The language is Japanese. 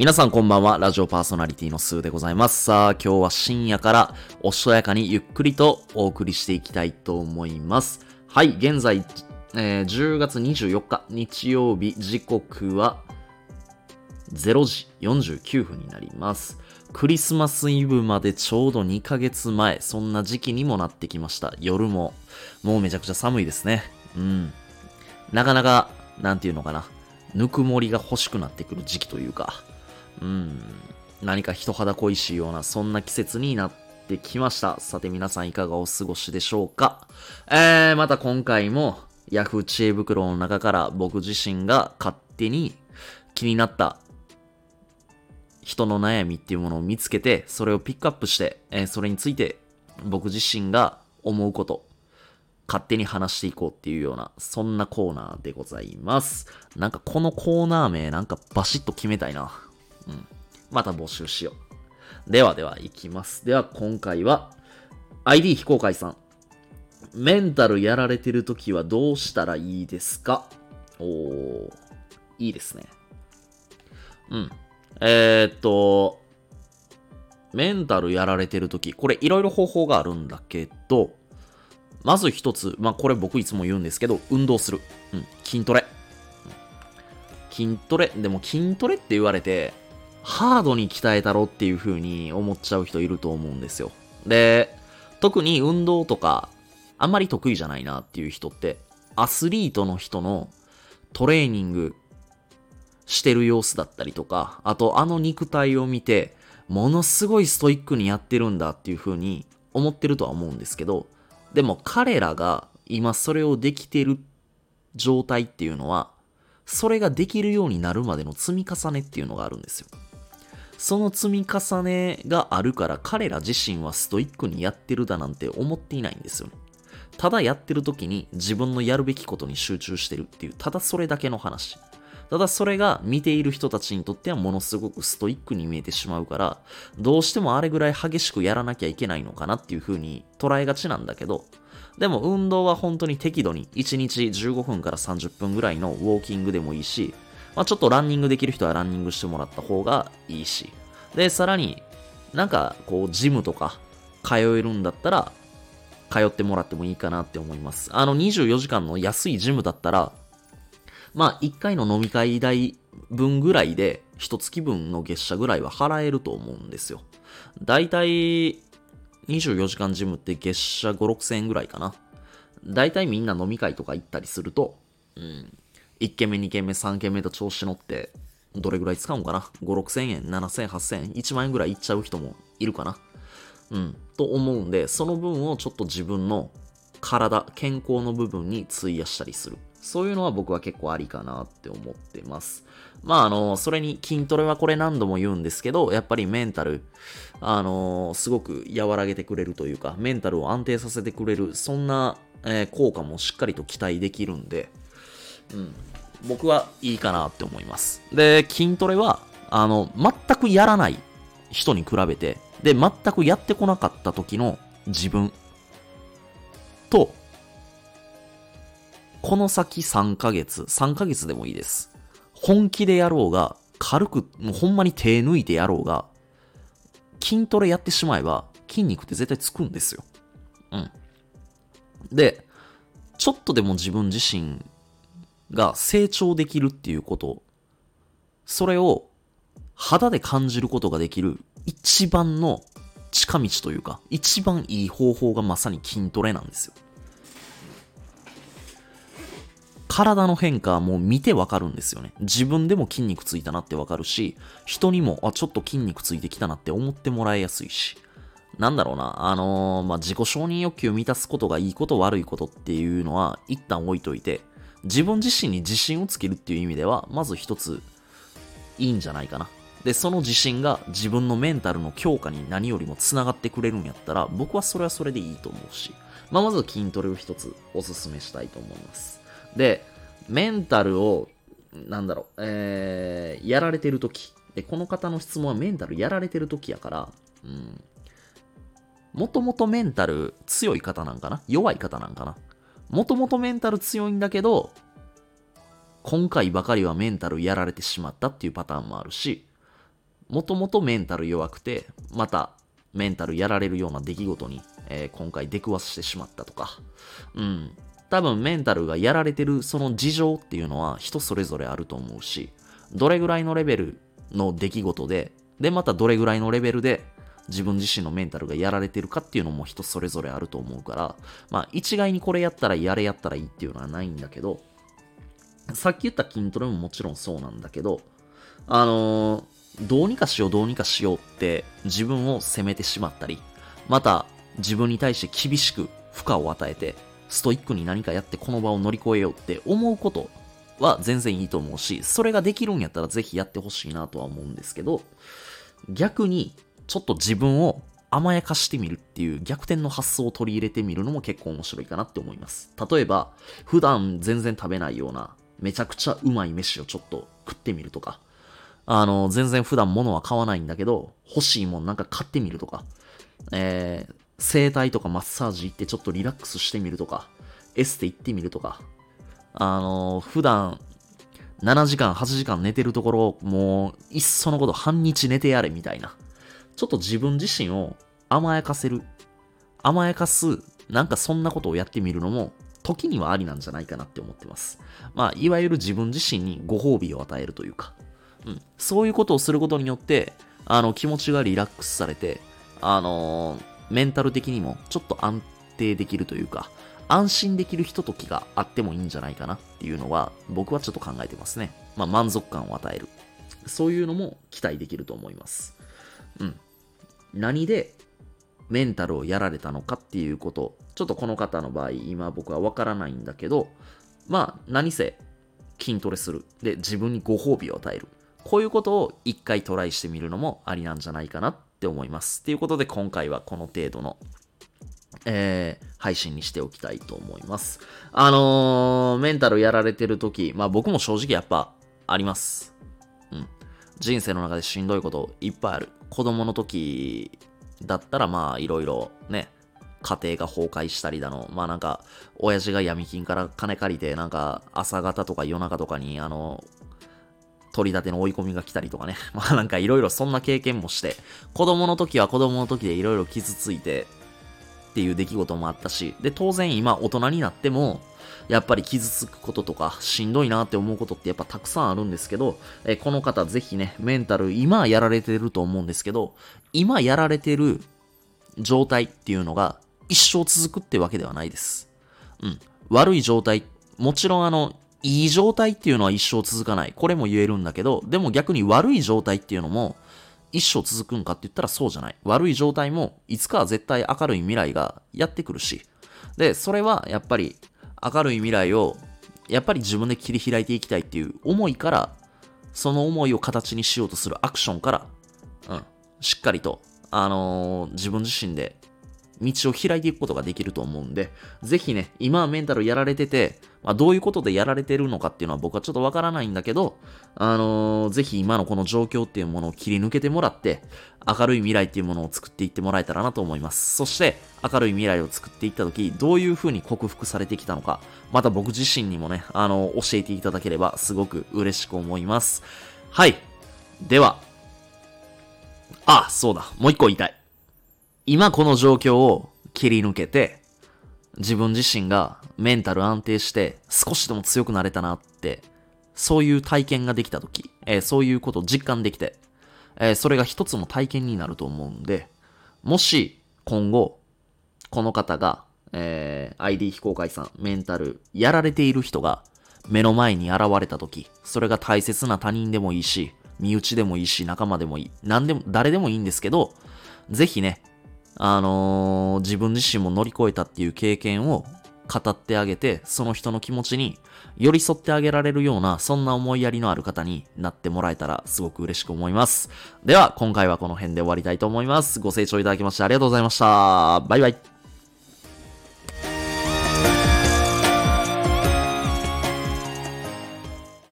皆さんこんばんは、ラジオパーソナリティのスーでございます。さあ、今日は深夜からおしとやかにゆっくりとお送りしていきたいと思います。はい、現在、10月24日日曜日、時刻は0時49分になります。クリスマスイブまでちょうど2ヶ月前、そんな時期にもなってきました。夜も、もうめちゃくちゃ寒いですね。うん。なかなか、なんていうのかな、ぬくもりが欲しくなってくる時期というか、何か人肌恋しいようなそんな季節になってきました。さて皆さんいかがお過ごしでしょうか。また今回もヤフー知恵袋の中から僕自身が勝手に気になった人の悩みっていうものを見つけて、それをピックアップして、それについて僕自身が思うこと勝手に話していこうっていうような、そんなコーナーでございます。なんかこのコーナー名なんかバシッと決めたいな。また募集しよう。では行きます。では今回は ID 非公開さん。メンタルやられてるときはどうしたらいいですか？いいですね。メンタルやられてるとき、これいろいろ方法があるんだけど、まず一つ、これ僕いつも言うんですけど、運動する。筋トレ。でも筋トレって言われて、ハードに鍛えたろっていう風に思っちゃう人いると思うんですよ。で、特に運動とかあんまり得意じゃないなっていう人ってアスリートの人のトレーニングしてる様子だったりとか、あとあの肉体を見てものすごいストイックにやってるんだっていう風に思ってるとは思うんですけど、でも彼らが今それをできてる状態っていうのは、それができるようになるまでの積み重ねっていうのがあるんですよ。その積み重ねがあるから彼ら自身はストイックにやってるだなんて思っていないんですよね。ただやってる時に自分のやるべきことに集中してるっていう、ただそれだけの話。ただそれが見ている人たちにとってはものすごくストイックに見えてしまうから、どうしてもあれぐらい激しくやらなきゃいけないのかなっていう風に捉えがちなんだけど、でも運動は本当に適度に1日15分から30分ぐらいのウォーキングでもいいし、ちょっとランニングできる人はランニングしてもらった方がいいし、でさらになんかこうジムとか通えるんだったら通ってもらってもいいかなって思います。24時間の安いジムだったら1回の飲み会代分ぐらいで1月分の月謝ぐらいは払えると思うんですよ。だいたい24時間ジムって月謝5、6000円ぐらいかな。だいたいみんな飲み会とか行ったりすると、1軒目、2軒目、3軒目と調子乗って、どれぐらい使うんかな？ 5、6000円、7000円、8000円、1万円ぐらいいっちゃう人もいるかな。と思うんで、その分をちょっと自分の体、健康の部分に費やしたりする。そういうのは僕は結構ありかなって思ってます。それに筋トレはこれ何度も言うんですけど、やっぱりメンタル、すごく和らげてくれるというか、メンタルを安定させてくれる、そんな、効果もしっかりと期待できるんで、僕はいいかなって思います。で、筋トレは、全くやらない人に比べて、で、全くやってこなかった時の自分と、この先3ヶ月でもいいです。本気でやろうが、軽く、もうほんまに手抜いてやろうが、筋トレやってしまえば、筋肉って絶対つくんですよ。で、ちょっとでも自分自身が成長できるっていうこと、それを肌で感じることができる一番の近道というか、一番いい方法がまさに筋トレなんですよ。体の変化はもう見てわかるんですよね。自分でも筋肉ついたなってわかるし、人にもちょっと筋肉ついてきたなって思ってもらいやすいし、なんだろうな、自己承認欲求を満たすことがいいこと悪いことっていうのは一旦置いといて、自分自身に自信をつけるっていう意味ではまず一ついいんじゃないかな。で、その自信が自分のメンタルの強化に何よりもつながってくれるんやったら、僕はそれはそれでいいと思うし、まず筋トレを一つおすすめしたいと思います。で、メンタルを、やられてるとき。で、この方の質問はメンタルやられてるときやから、もともとメンタル強い方なんかな？弱い方なんかな？もともとメンタル強いんだけど、今回ばかりはメンタルやられてしまったっていうパターンもあるし、もともとメンタル弱くて、またメンタルやられるような出来事に、今回出くわしてしまったとか、うん。多分メンタルがやられてるその事情っていうのは人それぞれあると思うし、どれぐらいのレベルの出来事で、でまたどれぐらいのレベルで自分自身のメンタルがやられてるかっていうのも人それぞれあると思うから、まあ一概にこれやったらやれやったらいいっていうのはないんだけど、さっき言った筋トレももちろんそうなんだけど、どうにかしようって自分を責めてしまったり、また自分に対して厳しく負荷を与えて、ストイックに何かやってこの場を乗り越えようって思うことは全然いいと思うし、それができるんやったらぜひやってほしいなとは思うんですけど、逆にちょっと自分を甘やかしてみるっていう逆転の発想を取り入れてみるのも結構面白いかなって思います。例えば普段全然食べないようなめちゃくちゃうまい飯をちょっと食ってみるとか、全然普段物は買わないんだけど欲しいもんなんか買ってみるとか、整体とかマッサージ行ってちょっとリラックスしてみるとか、エステ行ってみるとか、普段7時間8時間寝てるところをもういっそのこと半日寝てやれみたいな、ちょっと自分自身を甘やかすなんかそんなことをやってみるのも時にはありなんじゃないかなって思ってます。まあいわゆる自分自身にご褒美を与えるというか、うん、そういうことをすることによって気持ちがリラックスされて、メンタル的にもちょっと安定できるというか、安心できるひとときがあってもいいんじゃないかなっていうのは僕はちょっと考えてますね。まあ満足感を与える、そういうのも期待できると思います。うん。何でメンタルをやられたのかっていうこと、ちょっとこの方の場合今僕はわからないんだけど、まあ何せ筋トレするで自分にご褒美を与える、こういうことを一回トライしてみるのもありなんじゃないかなって思います。ということで今回はこの程度の、配信にしておきたいと思います。メンタルやられてる時、まあ僕も正直やっぱあります。うん。人生の中でしんどいこといっぱいある。子供の時だったらまあいろいろね、家庭が崩壊したりだの、まあなんか親父が闇金から金借りてなんか朝方とか夜中とかに取り立ての追い込みが来たりとかね。まあなんかいろいろそんな経験もして、子供の時は子供の時でいろいろ傷ついてっていう出来事もあったし、で当然今大人になってもやっぱり傷つくこととかしんどいなって思うことってやっぱたくさんあるんですけど、この方ぜひね、メンタル今やられてると思うんですけど、今やられてる状態っていうのが一生続くってわけではないです。うん。悪い状態、もちろんいい状態っていうのは一生続かない。これも言えるんだけど、でも逆に悪い状態っていうのも一生続くんかって言ったらそうじゃない。悪い状態もいつかは絶対明るい未来がやってくるし。で、それはやっぱり明るい未来をやっぱり自分で切り開いていきたいっていう思いから、その思いを形にしようとするアクションから、うん、しっかりと、自分自身で道を開いていくことができると思うんで、ぜひね、今はメンタルやられてて、まあ、どういうことでやられてるのかっていうのは僕はちょっとわからないんだけど、ぜひ今のこの状況っていうものを切り抜けてもらって、明るい未来っていうものを作っていってもらえたらなと思います。そして、明るい未来を作っていったとき、どういうふうに克服されてきたのか、また僕自身にもね、教えていただければすごく嬉しく思います。はい。では、そうだ、もう一個言いたい。今この状況を切り抜けて、自分自身がメンタル安定して少しでも強くなれたなって、そういう体験ができたとき、そういうことを実感できて、それが一つの体験になると思うんで、もし今後、この方が、ID 非公開さん、メンタルやられている人が目の前に現れたとき、それが大切な他人でもいいし、身内でもいいし、仲間でもいい、何でも、誰でもいいんですけど、ぜひね、自分自身も乗り越えたっていう経験を語ってあげて、その人の気持ちに寄り添ってあげられるような、そんな思いやりのある方になってもらえたらすごく嬉しく思います。では、今回はこの辺で終わりたいと思います。ご清聴いただきましてありがとうございました。バイバイ。